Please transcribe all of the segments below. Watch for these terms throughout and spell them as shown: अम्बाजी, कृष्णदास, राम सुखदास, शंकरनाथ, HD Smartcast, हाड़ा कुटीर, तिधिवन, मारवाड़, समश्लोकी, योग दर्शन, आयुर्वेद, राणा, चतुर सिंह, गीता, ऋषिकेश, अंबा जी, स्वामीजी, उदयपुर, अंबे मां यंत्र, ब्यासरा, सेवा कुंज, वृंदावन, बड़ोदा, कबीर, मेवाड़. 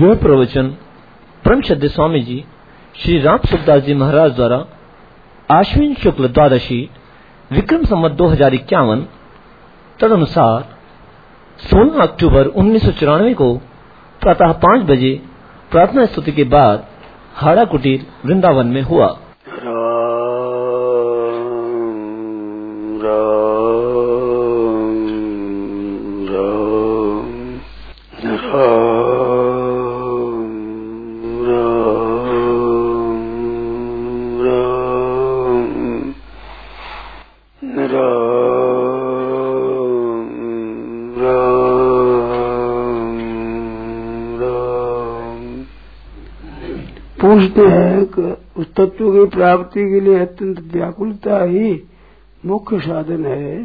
यह प्रवचन परम श्रद्धेय स्वामी जी श्री राम सुखदास जी महाराज द्वारा आश्विन शुक्ल द्वादशी विक्रम संवत 2051 तदनुसार 16 अक्टूबर 1994 को प्रातः 5 बजे प्रार्थना स्तुति के बाद हाड़ा कुटीर वृंदावन में हुआ। पूछते हैं कि उस तत्व की प्राप्ति के लिए अत्यंत व्याकुलता ही मुख्य साधन है,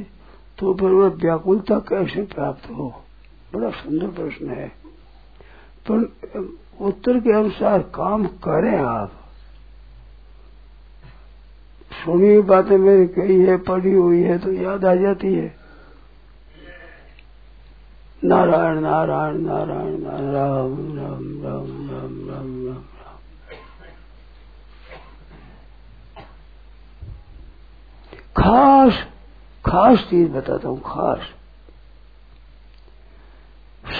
तो फिर वह व्याकुलता कैसे प्राप्त हो? बड़ा सुंदर प्रश्न है, पर उत्तर के अनुसार काम करें आप। सुनी हुई बातें मेरी कही है, पढ़ी हुई है तो याद आ जाती है। नारायण नारायण नारायण नारायण राम राम राम राम राम राम। खास खास चीज बताता हूँ, खास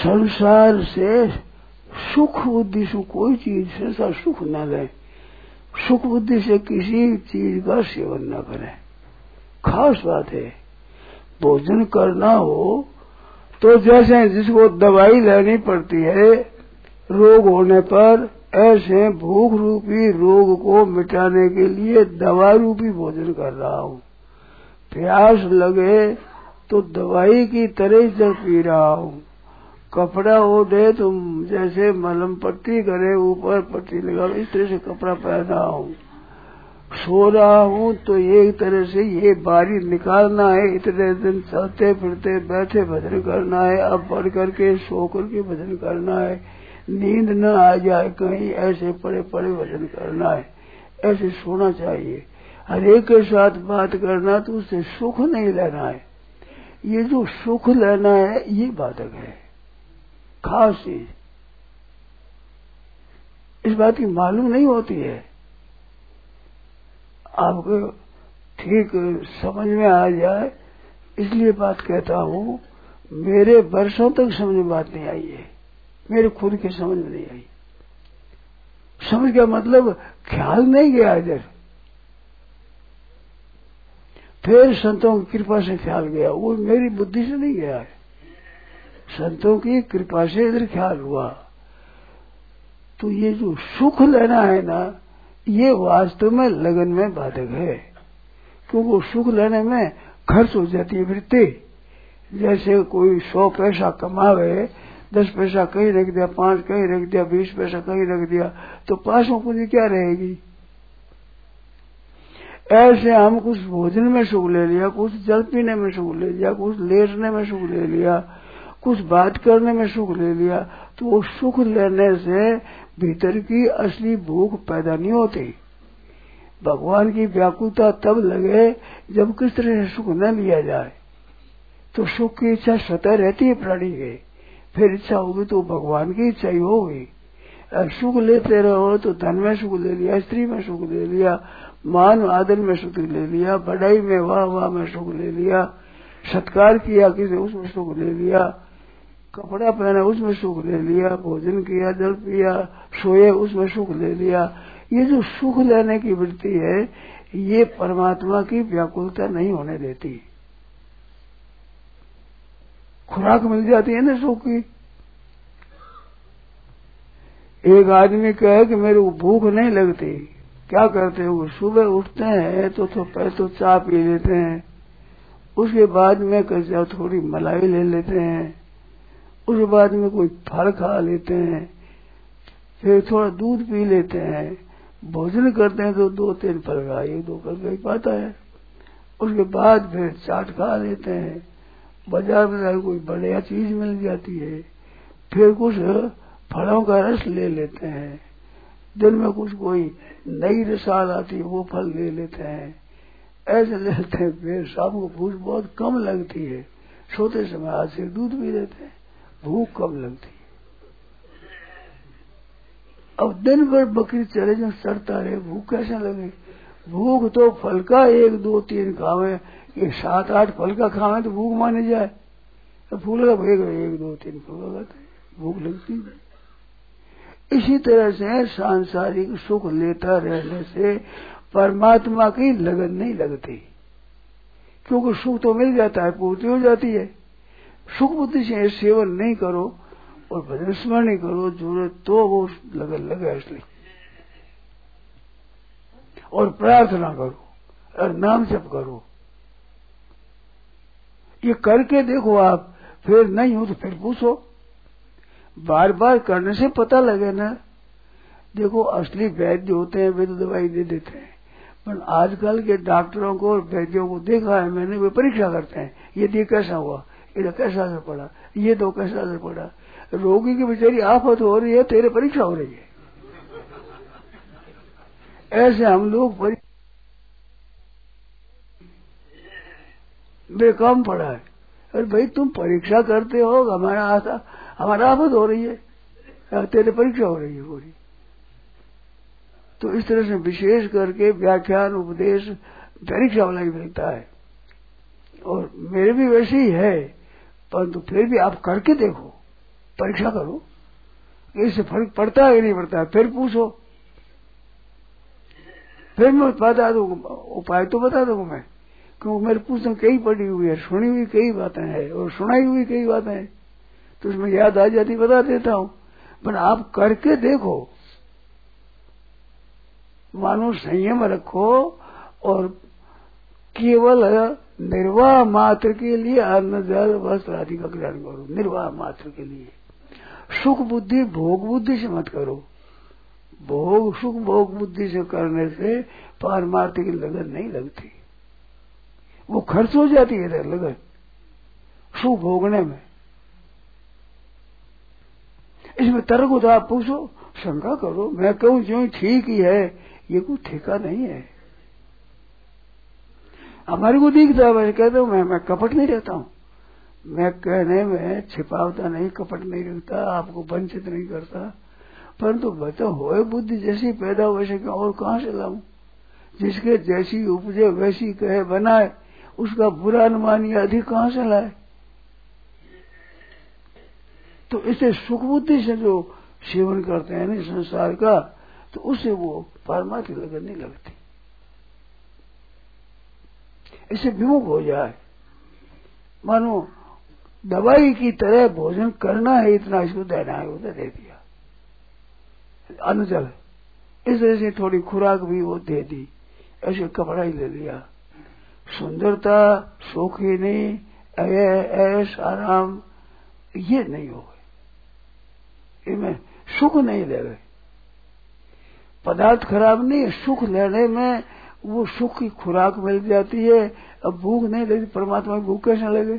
संसार से सुख बुद्धि से कोई चीज संसार सुख न ले, सुख बुद्धि से किसी चीज का सेवन न करें। खास बात है, भोजन करना हो तो जैसे जिसको दवाई लेनी पड़ती है रोग होने पर, ऐसे भूख रूपी रोग को मिटाने के लिए दवा रूपी भोजन कर रहा हूँ। प्यास लगे तो दवाई की तरह जल पी रहा हूँ। कपड़ा ओढ़े तो जैसे मलम पट्टी करे ऊपर पट्टी लगा, इस तरह से कपड़ा पहन रहा हूँ। सो रहा हूँ तो एक तरह से ये बारी निकालना है। इतने दिन चलते फिरते बैठे भजन करना है, अब बढ़ करके सो करके भजन करना है, नींद न आ जाए कहीं, ऐसे पड़े पड़े भजन करना है, ऐसे सोना चाहिए। हर एक के साथ बात करना तो उससे सुख नहीं लेना है। ये जो सुख लेना है ये बाधक है, खास चीज इस बात की मालूम नहीं होती है। आपको ठीक समझ में आ जाए इसलिए बात कहता हूँ। मेरे वर्षों तक समझ में बात नहीं आई है, मेरे खुद के समझ में नहीं आई। समझ का मतलब ख्याल नहीं गया इधर, फिर संतों की कृपा से ख्याल गया, वो मेरी बुद्धि से नहीं गया है, संतों की कृपा से इधर ख्याल हुआ। तो ये जो सुख लेना है ना, ये वास्तव में लगन में बाधक है, क्योंकि सुख लेने में खर्च हो जाती है वृत्ति। जैसे कोई 100 पैसा कमावे, 10 पैसा कहीं रख दिया, 5 कहीं रख दिया, 20 पैसा कहीं रख दिया, तो 5 पूंजी क्या रहेगी? ऐसे हम कुछ भोजन में सुख ले लिया, कुछ जल पीने में सुख ले लिया, कुछ लेटने में सुख ले लिया, कुछ बात करने में सुख ले लिया, तो वो सुख लेने से भीतर की असली भूख पैदा नहीं होती। भगवान की व्याकुलता तब लगे जब किस तरह से सुख न लिया जाए। तो सुख की इच्छा सतह रहती है प्राणी के, फिर इच्छा होगी तो भगवान की इच्छा ही होगी। सुख लेते रहो तो धन में सुख ले लिया, स्त्री में सुख ले लिया, मान आदर में सुख ले लिया, बढ़ाई में वाह वाह में सुख ले लिया, सत्कार किया किसी उसमें सुख ले लिया, कपड़ा पहना उसमें सुख ले लिया, भोजन किया, जल पिया, सोए उसमें सुख ले लिया। ये जो सुख लेने की वृत्ति है ये परमात्मा की व्याकुलता नहीं होने देती। खुराक मिल जाती है ना सुख की। एक आदमी कहे कि मेरे को भूख नहीं लगती, क्या करते हो? सुबह उठते हैं तो पहले तो चाय पी लेते हैं, उसके बाद में कच्चा थोड़ी मलाई ले लेते हैं, उसके बाद में कोई फल खा लेते हैं, फिर थोड़ा दूध पी लेते हैं। भोजन करते हैं तो 2-3 फल खा, 1-2 फल खा ही पाता है, उसके बाद फिर चाट खा लेते हैं, बाजार में कोई बढ़िया चीज मिल जाती है, फिर कुछ फलों का रस ले लेते हैं, दिन में कुछ कोई नई रसाल आती है वो फल ले लेते हैं, ऐसे लेते हैं। फिर शाम को भूख बहुत कम लगती है, सोते समय आज से दूध भी लेते हैं, भूख कम लगती है। अब दिन भर बकरी चले जो सड़ता रहे, भूख कैसे लगे? भूख तो फल का 1 2 3 खावे, ये 7 8 फल का खावे तो भूख माने जाए, तो फूल का भूख 1 2 3 फूल भूख लगती है। इसी तरह से सांसारिक सुख लेता रहने से परमात्मा की लगन नहीं लगती, क्योंकि सुख तो मिल जाता है, पूर्ति हो जाती है। सुख बुद्धि से सेवन नहीं करो और भजन स्मरण नहीं करो जुड़े तो वो लगन लगे, इसलिए और प्रार्थना करो और नाम जप करो, ये करके देखो आप, फिर नहीं हो तो फिर पूछो। बार बार करने से पता लगे ना। देखो असली वैद्य होते हैं वे तो दवाई दे देते हैं, पर आजकल के डॉक्टरों को और वैद्यों को देखा है मैंने, वे परीक्षा करते हैं, ये देखिए कैसा हुआ, ये कैसा असर पड़ा, ये दो कैसा असर पड़ा। रोगी की बेचारी आफत हो रही है, तेरे परीक्षा हो रही है। ऐसे हम लोग बेकाम पड़ा है। अरे भाई तुम परीक्षा करते हो, हमारा आता हमारा आफत हो रही है, तेरे परीक्षा हो रही है पूरी। तो इस तरह से विशेष करके व्याख्यान उपदेश परीक्षा वाला ही मिलता है, और मेरे भी वैसे ही है, परंतु फिर भी आप करके देखो, परीक्षा करो, इससे फर्क पड़ता है कि नहीं पड़ता है, फिर पूछो, फिर मैं बता दूंगा उपाय तो बता दूंगा मैं, क्योंकि मेरे पूछना कई पड़ी हुई है, सुनी हुई कई बातें हैं और सुनाई हुई कई बातें हैं, तो उसमें याद आ जाती बता देता हूं। पर आप करके देखो, मानो संयम रखो और केवल निर्वाह मात्र के लिए अन्न जल वस्त्र आदि का ग्रहण करो, निर्वाह मात्र के लिए। सुख बुद्धि भोग बुद्धि से मत करो, भोग सुख भोग बुद्धि से करने से पारमार्थिक लगन नहीं लगती, वो खर्च हो जाती है लगन सुख भोगने में। इसमें तर्क हो तो आप पूछो, शंका करो, मैं कहूं जो ठीक ही है, ये कोई ठेका नहीं है। हमारे को दिखता है, मैं कहता हूं मैं कपट नहीं रहता हूं, मैं कहने में छिपावता नहीं, कपट नहीं रखता, आपको वंचित नहीं करता, परंतु बताओ होए बुद्धि जैसी पैदा हो वैसे क्या और कहां से लाऊं? जिसके जैसी उपजे वैसी कहे बनाए, उसका बुरा अनुमान या अधिक कहां से लाए? तो इसे सुख बुद्धि से जो सेवन करते हैं ना संसार का, तो उससे वो परमात्मा की लगन नहीं लगती, इसे विमुख हो जाए। मानो दवाई की तरह भोजन करना है, इतना इसको देना है उधर दे दिया, अनुजल इस तरह से थोड़ी खुराक भी वो दे दी, ऐसे कपड़ा ही ले लिया। सुंदरता शौकीनी ऐश आराम ये नहीं हो गए, इनमें सुख नहीं ले गए। पदार्थ खराब नहीं, सुख लेने में वो सुख की खुराक मिल जाती है, अब भूख नहीं लगती। परमात्मा की भूख कैसे लगे?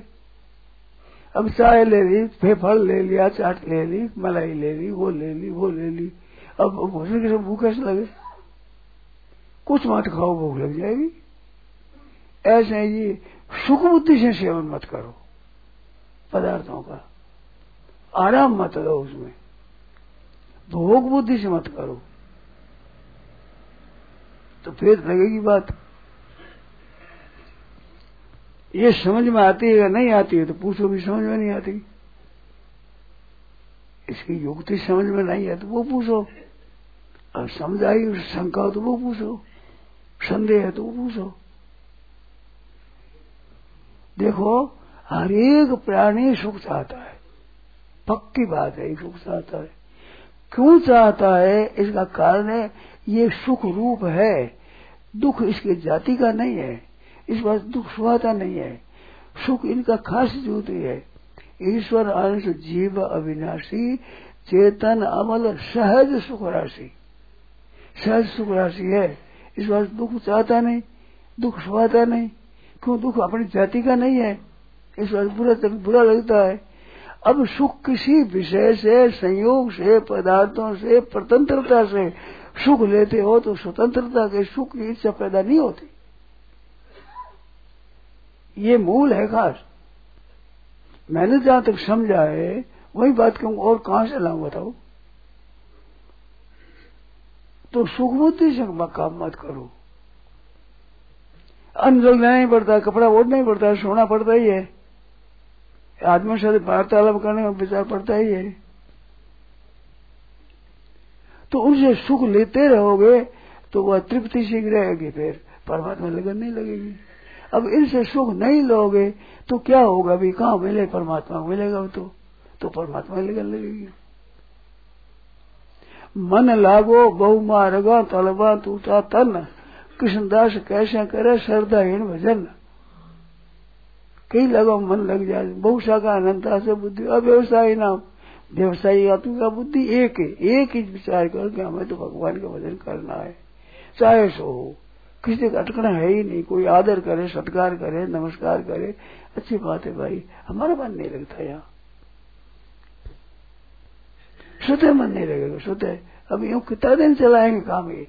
अब चाय ले ली, फेफल ले लिया, चाट ले ली, मलाई ले ली, वो ले ली, वो ले ली, अब भोजन के साथ भूख कैसे लगे? कुछ मत खाओ भूख लग जाएगी। ऐसे ही सुख बुद्धि से सेवन मत करो पदार्थों का, आराम मत लो उसमें, भोग बुद्धि से मत करो, तो फिर लगेगी बात। ये समझ में आती है या नहीं आती है तो पूछो भी, समझ में नहीं आती, इसकी युक्ति समझ में नहीं है तो वो पूछो, और समझ आई शंका हो तो वो पूछो, संदेह है तो वो पूछो। देखो हर एक प्राणी सुख चाहता है, पक्की बात है, सुख चाहता है। क्यों चाहता है? इसका कारण है ये सुख रूप है, दुख इसके जाति का नहीं है, इस बात दुख सुहाता नहीं है, सुख इनका खास जूती है। ईश्वर अंश जीव अविनाशी चेतन अमल सहज सुख राशि, सहज सुख राशि है, इस बात दुख चाहता नहीं, दुख सुहाता नहीं। क्यों? दुख अपनी जाति का नहीं है, इस बात बुरा लगता है। अब सुख किसी विषय से, संयोग से, पदार्थों से, स्वतंत्रता से सुख लेते हो तो स्वतंत्रता के सुख की इच्छा पैदा नहीं होती, ये मूल है खास। मैंने जहां तक समझा है वही बात कहूं, और कहां से लाऊं बताओ? तो सुख बुद्धि से काम मत करो। अन्न जलना नहीं पड़ता, कपड़ा ओढ़ना नहीं पड़ता, सोना पड़ता ही है, आदमी से वार्तालाप करने में विचार पड़ता ही है। तो उनसे सुख लेते रहोगे तो वह तृप्ति सी रहेगी, फिर परमात्मा लगन नहीं लगेगी। अब इनसे सुख नहीं लोगे तो क्या होगा, अभी कहाँ मिले परमात्मा, मिलेगा तो परमात्मा लगन लगेगी। मन लागो बहुमार्गा तलबा तूता तन, कृष्णदास कैसे करे श्रद्धाहीन भजन। कई लगो मन लग जाए, बहुशा का अनंता से बुद्धि अव्यवसायी नाम, व्यवसायी आत्मा का बुद्धि एक है, एक ही विचार करके हमें तो भगवान का भजन करना है। चाहे सो हो, किसी का अटकना है ही नहीं, कोई आदर करे, सत्कार करे, नमस्कार करे, अच्छी बात है भाई। हमारा मन नहीं लगता, यहाँ स्वतः मन नहीं लगेगा, स्वतः। अब यूं कितना दिन चलाएंगे काम ये।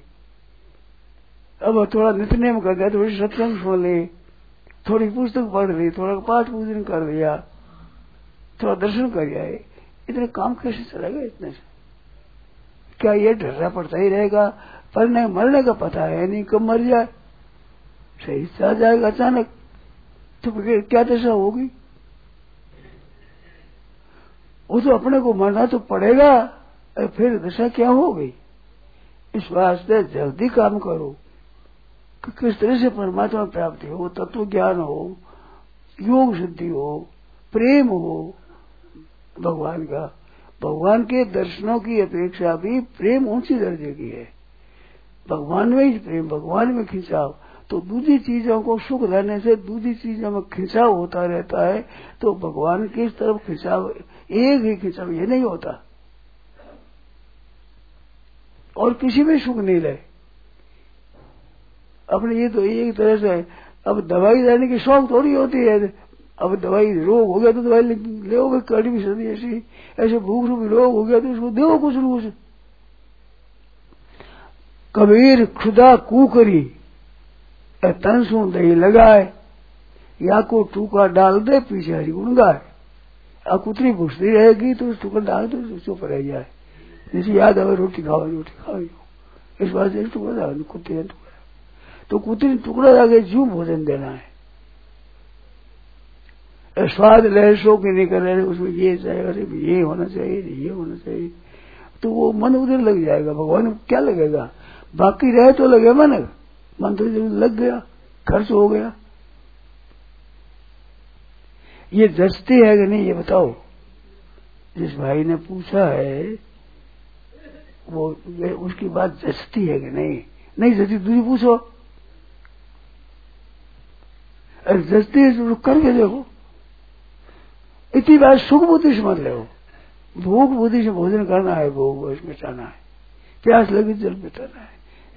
अब थोड़ा नितनेम कर दिया, थोड़ी सत्संग सुन ली, थोड़ी पुस्तक पढ़ ली, थोड़ा पाठ पूजन कर दिया, थोड़ा दर्शन कर दिया, इतने काम कैसे चलेगा इतने से? क्या ये ढर्रा पड़ता ही रहेगा? पर नहीं, मरने का पता है नहीं, कब मर जाए, सही चला जाएगा अचानक, तो क्या दशा होगी? वो तो अपने को मरना तो पड़ेगा, फिर दशा क्या होगी? इस वास्ते जल्दी काम करो कि किस तरह से परमात्मा प्राप्ति हो, तत्व ज्ञान हो, योग सिद्धि हो, प्रेम हो भगवान का। भगवान के दर्शनों की अपेक्षा भी प्रेम ऊंची दर्जे की है। भगवान में ही प्रेम, भगवान में खिंचाव। तो दूसरी चीजों को सुख देने से दूसरी चीजों में खिंचाव होता रहता है, तो भगवान की तरफ खिंचाव, एक ही खिंचाव ये नहीं होता, और किसी में सुख नहीं ले अपने। ये तो एक तरह से अब दवाई लेने की शौक थोड़ी होती है। अब दवाई रोग हो गया तो दवाई ले कड़वी सर्दी ऐसी ऐसे भूख रूपी रोग हो गया तो इसको देव कुछ न कुछ। कबीर खुदा कुकरी तनसू दही लगाए, या को टूका डाल दे पीछे हरी गुण गाए। कुतरी भूसती रहेगी तो टूका डाल दो, चुप रह जाए, जैसे याद आवे रोटी खाओ रोटी खाओ। इस बात से टुकड़ा डाल कुत्ते, तो कुतरी टुकड़ा लागे जू भोजन देना है। स्वाद लहर शो की नहीं कर रहे, उसमें ये चाहिए, अरे ये होना चाहिए, ये होना चाहिए, तो वो मन उधर लग जाएगा। भगवान क्या लगेगा, बाकी रहे तो लगे मन तो लग गया, खर्च हो गया। ये जचती है कि नहीं ये बताओ। जिस भाई ने पूछा है वो उसकी बात जचती है कि नहीं? नहीं जचती तुझे पूछो, जस्ती करके देखो। इतनी बात सुख बुद्धि से मत ले, भूख बुद्धि से भोजन करना है, भूख मिटाना है, प्यास लगी जल मिटाना है,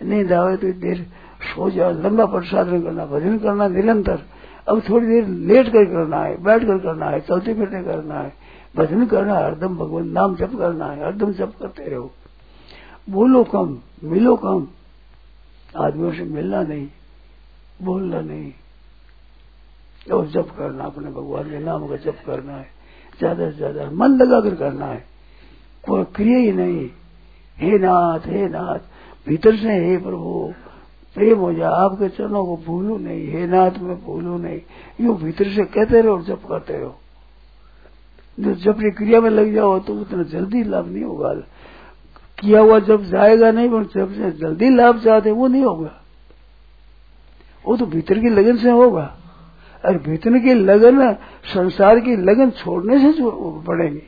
नहीं दावे तो देर सो जाओ, लंबा प्रसाद करना, भजन करना निरंतर। अब थोड़ी देर लेट कर करना है, बैठ कर करना है, चलते फिरते करना है, भजन करना है, हरदम भगवान नाम जप करना है, हरदम जप करते रहो। बोलो कम, मिलो कम, आदमियों से मिलना नहीं, बोलना नहीं, और जप करना, अपने भगवान के नाम का जप करना है, ज्यादा से ज्यादा मन लगाकर करना है, कोई क्रिया ही नहीं। हे नाथ भीतर से, हे प्रभु प्रेम हो जा, आपके चरणों को भूलू नहीं, हे नाथ मैं भूलू नहीं, यूं भीतर से कहते रहो और जप करते रहो। जो जब ये क्रिया में लग जाओ तो उतना जल्दी लाभ नहीं होगा। किया हुआ जब जाएगा नहीं, पर जब से जल्दी लाभ चाहते वो नहीं होगा, वो तो भीतर की लगन से होगा। और भीतर की लगन संसार की लगन छोड़ने से बढ़ेगी।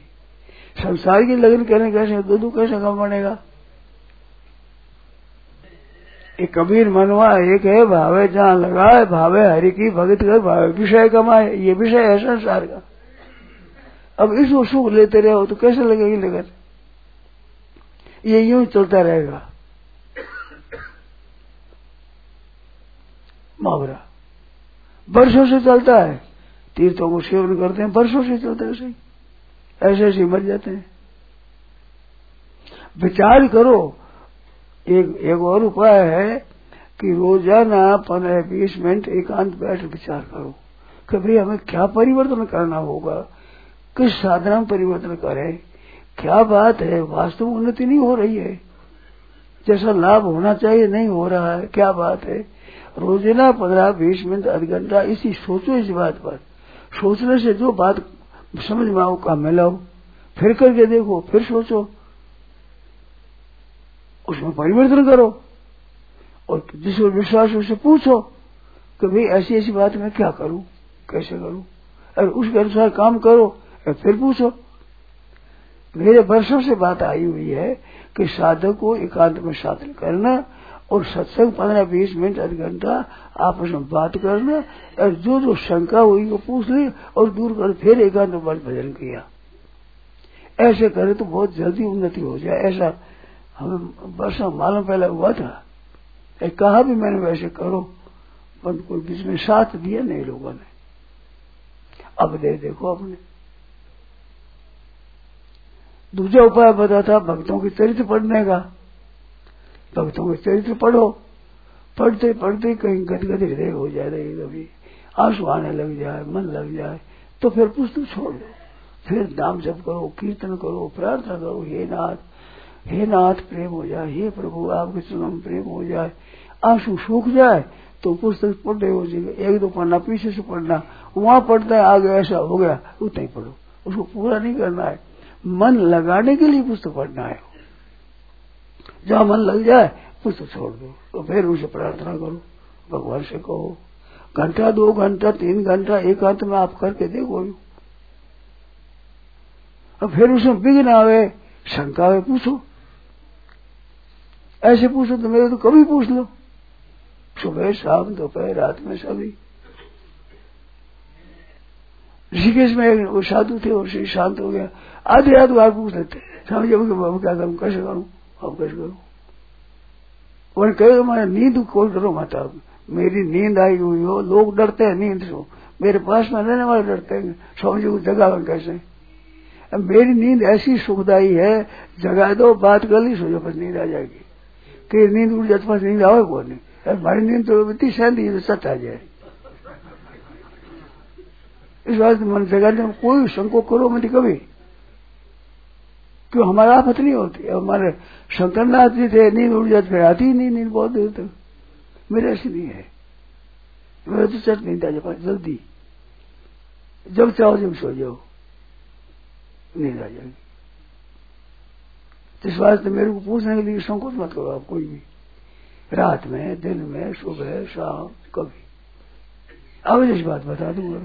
संसार की लगन करने कैसे दो कैसे कम बनेगा। एक कबीर मनवा एक है, भावे जहाँ लगाए, भावे हरि की भगत कर, भावे विषय कमाए, ये विषय है संसार का। अब इसको सुख लेते रहो तो कैसे लगेगी लगन? ये यूं चलता रहेगा। मुहावरा वर्षों से चलता है, तीर्थों को सेवन करते हैं, वर्षों से चलता है, ऐसे ऐसे ऐसे मर जाते हैं। विचार करो। एक और उपाय है कि रोजाना 15-20 मिनट एकांत बैठ विचार करो, कभी हमें क्या परिवर्तन करना होगा, किस साधना में परिवर्तन करें, क्या बात है, वास्तव में उन्नति नहीं हो रही है, जैसा लाभ होना चाहिए नहीं हो रहा है। क्या बात है, रोजाना 15-20 मिनट आध घंटा इसी सोचो, इस बात पर सोचने से जो बात समझ में आओ काम में लाओ, फिर करके देखो, फिर सोचो, उसमें परिवर्तन करो और जिसको विश्वास उससे पूछो कि भाई ऐसी ऐसी बात मैं क्या करूं, कैसे करूं, और उसके अनुसार काम करो। और फिर पूछो, मेरे वर्षों से बात आई हुई है कि साधक को एकांत में साधन करना और सत्संग 15-20 मिनट आध घंटा आपस में बात करना और जो जो शंका हुई वो पूछ ली और दूर कर फिर एकांत में भजन किया। ऐसे करे तो बहुत जल्दी उन्नति हो जाए। ऐसा हमें वर्षा मालूम पहले हुआ था, कहा भी मैंने वैसे करो, पर कोई बीच में साथ दिया नहीं लोगों ने। अब देखो आपने दूसरा उपाय बताता, भक्तों के चरित्र पढ़ने का। भक्तों के चरित्र पढ़ो, पढ़ते पढ़ते कहीं गदगद हृदय हो जाए, कभी आंसू आने लग जाए, मन लग जाए, तो फिर पुस्तक छोड़ दो, फिर नाम जप करो, कीर्तन करो, प्रार्थना करो, हे नाथ प्रेम हो जाए, हे प्रभु आपके चरण प्रेम हो जाए। आंसू सूख जाए तो पुस्तक पढ़ रहे हो, जाएगा 1-2 पढ़ना, पीछे से पढ़ना, वहां पढ़ता है आगे ऐसा हो गया, उतना ही पढ़ो, उसको पूरा नहीं करना है। मन लगाने के लिए पुस्तक पढ़ना है, जहाँ मन लग जाए पुस्तक छोड़ दो, तो फिर उसे प्रार्थना करो, भगवान से कहो। 1-2 घंटा 3 घंटा एकांत में आप करके देखो, और फिर उसमें विघ्न आवे, शंका आवे, पूछो। ऐसे पूछो तो मेरे तो कभी पूछ लो, सुबह शाम दोपहर रात में सभी। ऋषिकेश में एक साधु थे और श्री शांत हो गया, आधी रात बार पूछ लेते, समझ अब क्या करूं, कैसे करूं, अब कैसे करूं। और कहेगा मैं नींद खोल करो माता, मेरी नींद आई हुई हो, लोग डरते हैं नींद से, मेरे पास में रहने वाले डरते हैं, स्वामी जी को जगावे कैसे, मेरी नींद ऐसी सुखदाई है, जगा दो, बात कर ली, सोचो पर नींद आ जाएगी। कि नींद उठ जाती, पास नींद आवे कौन नहीं, हमारी नींद तो इतनी शांति सच आ जाए। इस बात मन जगाने में कोई संकोच करो मत कभी, क्यों हमारा आफत नहीं होती। हमारे शंकरनाथ जी थे, नींद उड़ जाती, फिर आती ही नहीं नींद बहुत देर तक। मेरे ऐसी नहीं है, मेरे तो चट नींद आ जाए जल्दी, जब चाहो जब सो जाओ नींद आ जाएगी। इस बात मेरे को पूछने के लिए संकोच मत करो आप कोई भी, रात में दिन में सुबह शाम कभी। अब इस बात बता दूंगा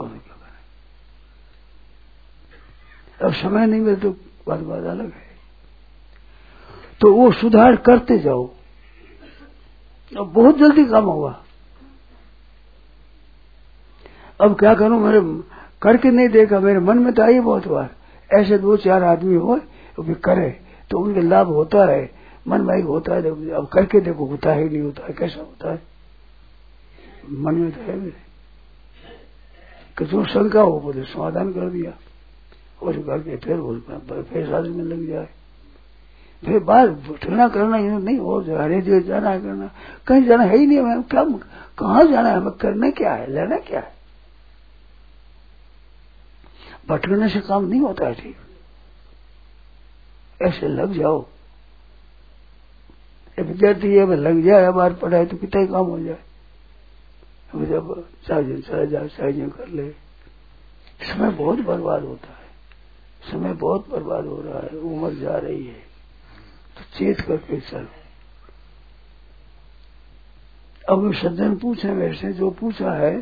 और क्या करें, अब समय नहीं मिलता, बात अलग है। तो वो सुधार करते जाओ, अब बहुत जल्दी काम होगा। अब क्या करूं, मेरे करके नहीं देखा, मेरे मन में तो आई बहुत बार। ऐसे 2-4 आदमी हो भी करे तो उनके लाभ होता है, मन में होता है। अब करके देखो, होता है नहीं होता है, कैसा होता है, मन में तो है मेरे कि जो शंका हो बोले समाधान कर दिया, और करके फिर साधन में लग जाए। फिर बाहर उठना करना नहीं हो, हरे जो जाना है करना, कहीं जाना है ही नहीं, हमें क्या कहाँ जाना है, हमें करना क्या है, लेना क्या है। भटकने से काम नहीं होता है, ठीक ऐसे लग जाओ। विद्यार्थी है लग जाए, बाहर पढ़ाए तो कितना ही काम हो जाए, जब चाहे कर ले। समय बहुत बर्बाद होता है, समय बहुत बर्बाद हो रहा है, उम्र जा रही है, तो चेत करके चलो। अब सज्जन पूछे वैसे जो पूछा है,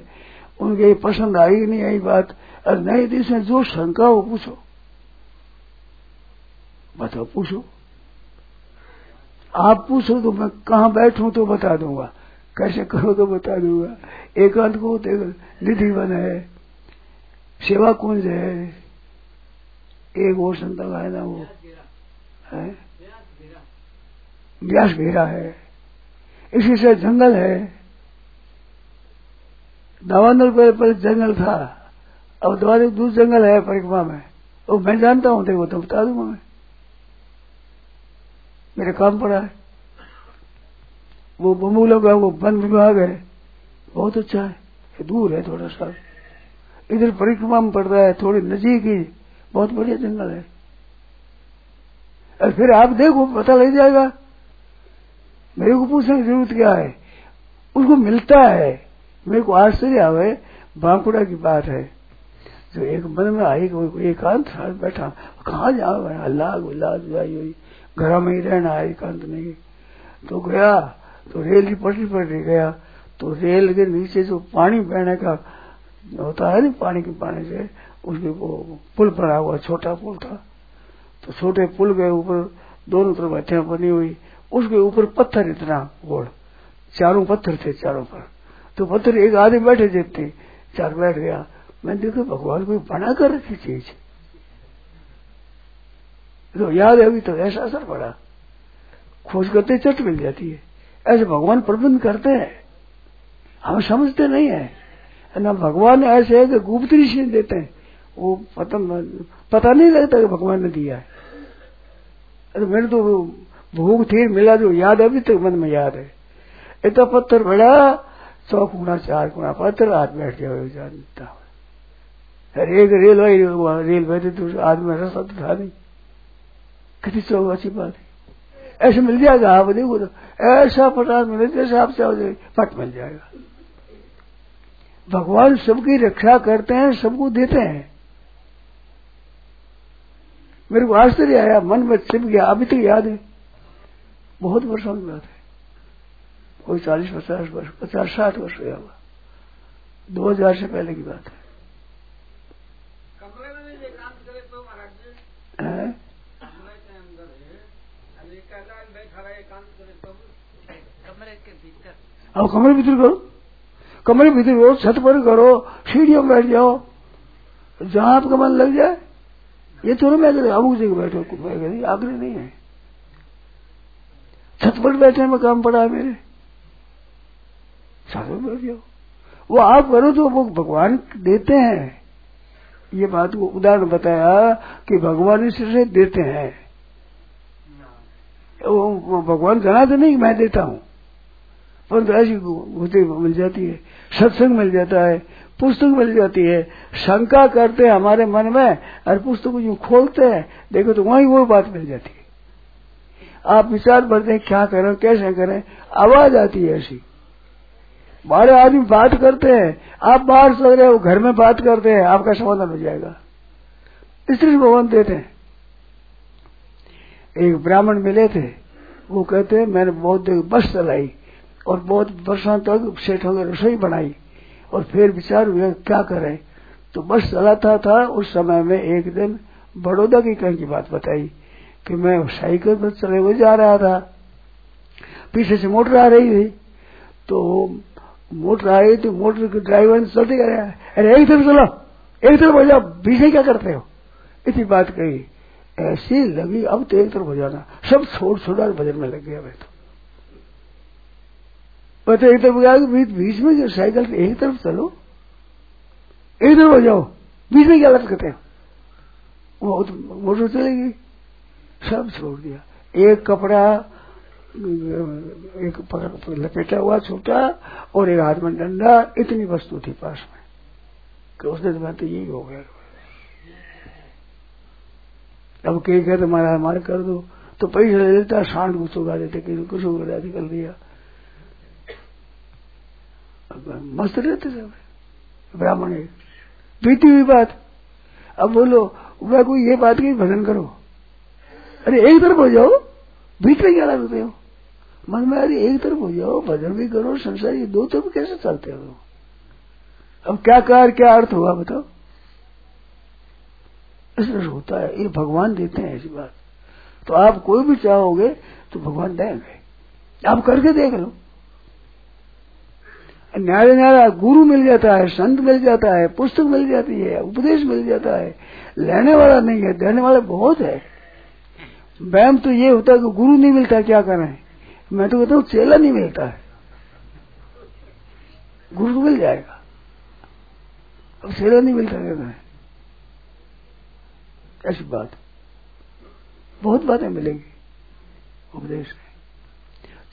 उनके पसंद आई नहीं आई बात, और नहीं तो इसमें जो शंका हो पूछो, बताओ पूछो। आप पूछो तो मैं कहाँ बैठूं तो बता दूंगा, कैसे करो तो बता दूंगा। एकांत को तिधिवन है, सेवा कुंज है, एक और संत का है ना वो है ब्यासरा है, इसी से जंगल है। नवानल पर जंगल था, अब द्वारे दूसरा जंगल है परिक्रमा में, वो मैं जानता हूँ, देखो तो बता दूंगा मैं, मेरे काम पड़ा है। वो बमूलों का वो वन विभाग है, बहुत अच्छा है, दूर है थोड़ा सा, इधर परिक्रमा में पड़ रहा है, थोड़ी नजीक ही बहुत बढ़िया जंगल है। और फिर आप देखो, पता लग जाएगा। मेरे को पूछने की जरूरत क्या है, उनको मिलता है। मेरे को आश्चर्य आवे, बांकुड़ा की बात है, जो एक मन में आई एकांत बैठा, कहा जाओ अल्लाह उल्लास हुई, घर में ही रहना है एकांत में। तो गया तो रेल की पटरी पर गया, तो रेल के नीचे जो पानी बहने का होता है ना, पानी के पानी से उसके वो पुल बना हुआ, छोटा पुल था। तो छोटे पुल के ऊपर दोनों तरफ हत्या बनी हुई, उसके ऊपर पत्थर इतना गोड़, चारों पत्थर थे चारों पर। तो पत्थर एक आधे बैठे देते, चार बैठ गया। मैं देखो भगवान कोई बना कर रखी चीज, तो याद है अभी तो ऐसा असर पड़ा। खोज करते चट मिल जाती है। ऐसे भगवान प्रबंध करते हैं, हम समझते नहीं है ना। भगवान ऐसे है कि गुप्त ऋषि देते हैं, वो पता नहीं लगता कि भगवान ने दिया है। अरे मेरे तो भूख थी, मिला जो याद अभी तक मन में याद है। इतना पत्थर बड़ा, 100 गुना 4 गुना पत्थर, हाथ बैठ जाता है। एक रेलवे तो आदमी में रस्ता तो था नहीं, कितनी चौक अच्छी बात है। ऐसे मिल जाएगा, आप देखो तो ऐसा 50 मिनट जैसे आप चाहो पट मिल जाएगा। भगवान सबकी रक्षा करते हैं, सबको देते हैं। मेरे को आश्चर्य आया, मन में छिप गया, अभी तक याद है। बहुत वर्षों की बात है, कोई 40-50 वर्ष, 50-60 वर्ष हुआ होगा, 2000 से पहले की बात है। अब कमरे भीतर करो, कमरे भीतर करो, छत पर करो, सीढ़ियों में बैठ जाओ, जहां आपका मन लग जाए। ये थोड़ा मैं अमुक जगह बैठो, आग्रह नहीं है। छत पर बैठने में काम पड़ा है मेरे, छत पर बैठ जाओ। वो आप करो तो वो भगवान देते हैं। ये बात को उदाहरण बताया कि भगवान इससे देते हैं। वो भगवान जनाते नहीं मैं देता हूँ, परंतु ऐसी होते मिल जाती है। सत्संग मिल जाता है, पुस्तक मिल जाती है। शंका करते हैं हमारे मन में और पुस्तक को यूं खोलते हैं, देखो तो वहीं वो बात मिल जाती है। आप विचार करते हैं क्या करें कैसे करें, आवाज आती है ऐसी। बारह आदमी बात करते हैं, आप बाहर से रहे हो, घर में बात करते हैं, आपका समाधान हो जाएगा। इसलिए भगवान देते हैं। एक ब्राह्मण मिले थे, वो कहते हैं मैंने बहुत बस चलाई और बहुत वर्षों तक सेठों की रसोई बनाई, और फिर विचार हुआ क्या करें। तो बस चलाता था उस समय में, एक दिन बड़ोदा की कहीं की बात बताई कि मैं साइकिल पर चले हुए जा रहा था, पीछे से मोटर आ रही थी। तो मोटर आई तो मोटर के ड्राइवर चलते कर रहा है, अरे एक तरफ चलो, एक तरफ हो जाओ, बीच क्या करते हो, इतनी बात कही। ऐसी लगी अब तो एक तरफ हो जाना, सब छोड़ छोड़ा भजन में लग गया। मैं तो पता एक तरफ गया, बीच में जो साइकिल से एक तरफ चलो, एक तरफ हो जाओ, बीच में क्या लग करते हो, वो मोटर चलेगी। सब छोड़ दिया, एक कपड़ा एक लपेटा हुआ छोटा और एक हाथ में डंडा, इतनी वस्तु थी पास में कि उसने तो यही हो गया। अब कहीं कहते हमारा हमारे कर दो, तो पैसे ले लेता, सांड कुछ उगा देते, किसी कुछ उगा कर दिया। मस्त रहते सब ब्राह्मण, बीती हुई बात। अब बोलो वह कोई ये बात की भजन करो, अरे एक तरफ हो जाओ, बीच में क्या लगते हो मन में, अरे एक तरफ हो जाओ, भजन भी करो, संसार ये दो तरफ कैसे चलते हो। अब क्या कार्य क्या अर्थ हुआ बताओ। इस तरह होता है, ये भगवान देते हैं ऐसी बात। तो आप कोई भी चाहोगे तो भगवान देंगे, आप करके देख लो। न्यारे न्यारा गुरु मिल जाता है, संत मिल जाता है, पुस्तक मिल जाती है, उपदेश मिल जाता है। लेने वाला नहीं है, देने वाला बहुत है। वहम तो ये होता है कि गुरु नहीं मिलता क्या करें, मैं तो कहता हूँ चेला नहीं मिलता है, गुरु तो मिल जाएगा, अब चेला नहीं मिलता क्या करें। ऐसी बात बहुत बातें मिलेंगी उपदेश में।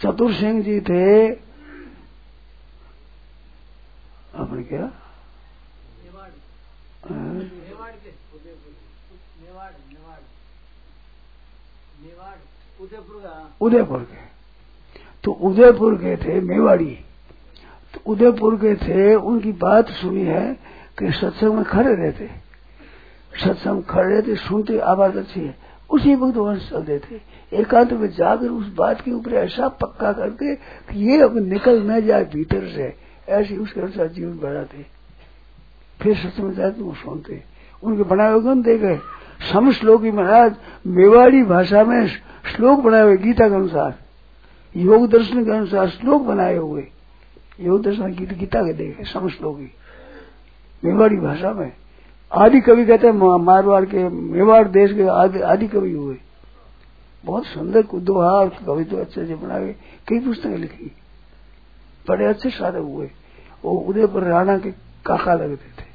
चतुर सिंह जी थे, आपने क्या उदयपुर के, तो उदयपुर के थे मेवाड़ी, तो उदयपुर के थे। उनकी बात सुनी है कि सत्संग में खड़े रहते, सत्संग खड़े रहते सुनते, आवाज अच्छी है, उसी वक्त वहां चल देते। एकांत में जाकर उस बात के ऊपर ऐसा पक्का करके कि ये अब निकल न जाए भीतर से, ऐसे उसके अनुसार जीवन बढ़ाते। फिर सत्संग में जाते वो सुनते, उनके बनाए हुए ग्रंथ देखे, समश्लोकी महाराज मेवाड़ी भाषा में श्लोक बनाए हुए, गीता के अनुसार योग दर्शन के अनुसार श्लोक बनाए हुए, योग दर्शन गीता के देखे समश्लोकी मेवाड़ी भाषा में। आदि कवि कहते हैं मारवाड़ के, मेवाड़ देश के आदि कवि हुए, बहुत सुंदर दोहा और कवि तो अच्छे से बनाए, कई पुस्तकें लिखी, बड़े अच्छे साधक हुए। वो उदयपुर राणा के काका लगते थे,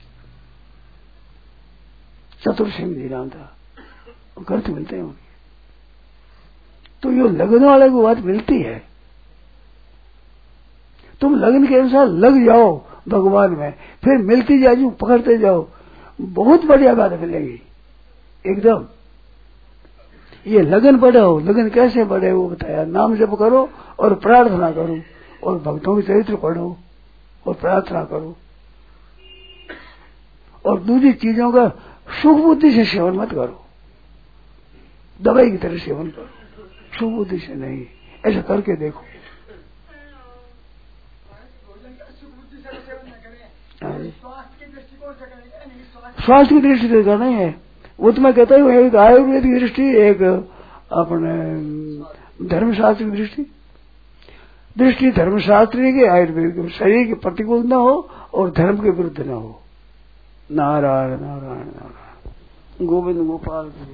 चतुर सिंह जी नाम था, ग्रंथ मिलते हैं। तो यो लगने वाले को बात मिलती है, तुम लगन के अनुसार लग जाओ भगवान में, फिर मिलती जाओ, पकड़ते जाओ, बहुत बढ़िया बात मिलेगी एकदम। ये लगन बढ़ाओ, लगन कैसे बढ़े वो बताया, नाम जप करो और प्रार्थना करो और भक्तों के चरित्र पढ़ो और प्रार्थना करो, और दूसरी चीजों का सुख बुद्धि से सेवन मत करो, दवाई की तरह सेवन करो, सुख बुद्धि से नहीं। ऐसा करके देखो, स्वास्थ्य की दृष्टि से करना है। वो तो मैं कहता हूँ एक आयुर्वेद की दृष्टि, एक अपने धर्मशास्त्र की दृष्टि धर्मशास्त्री के, आयुर्वेद के, शरीर के प्रतिकूल न हो और धर्म के विरुद्ध न हो। नारायण नारायण नारायण, गोविंद गोपाल।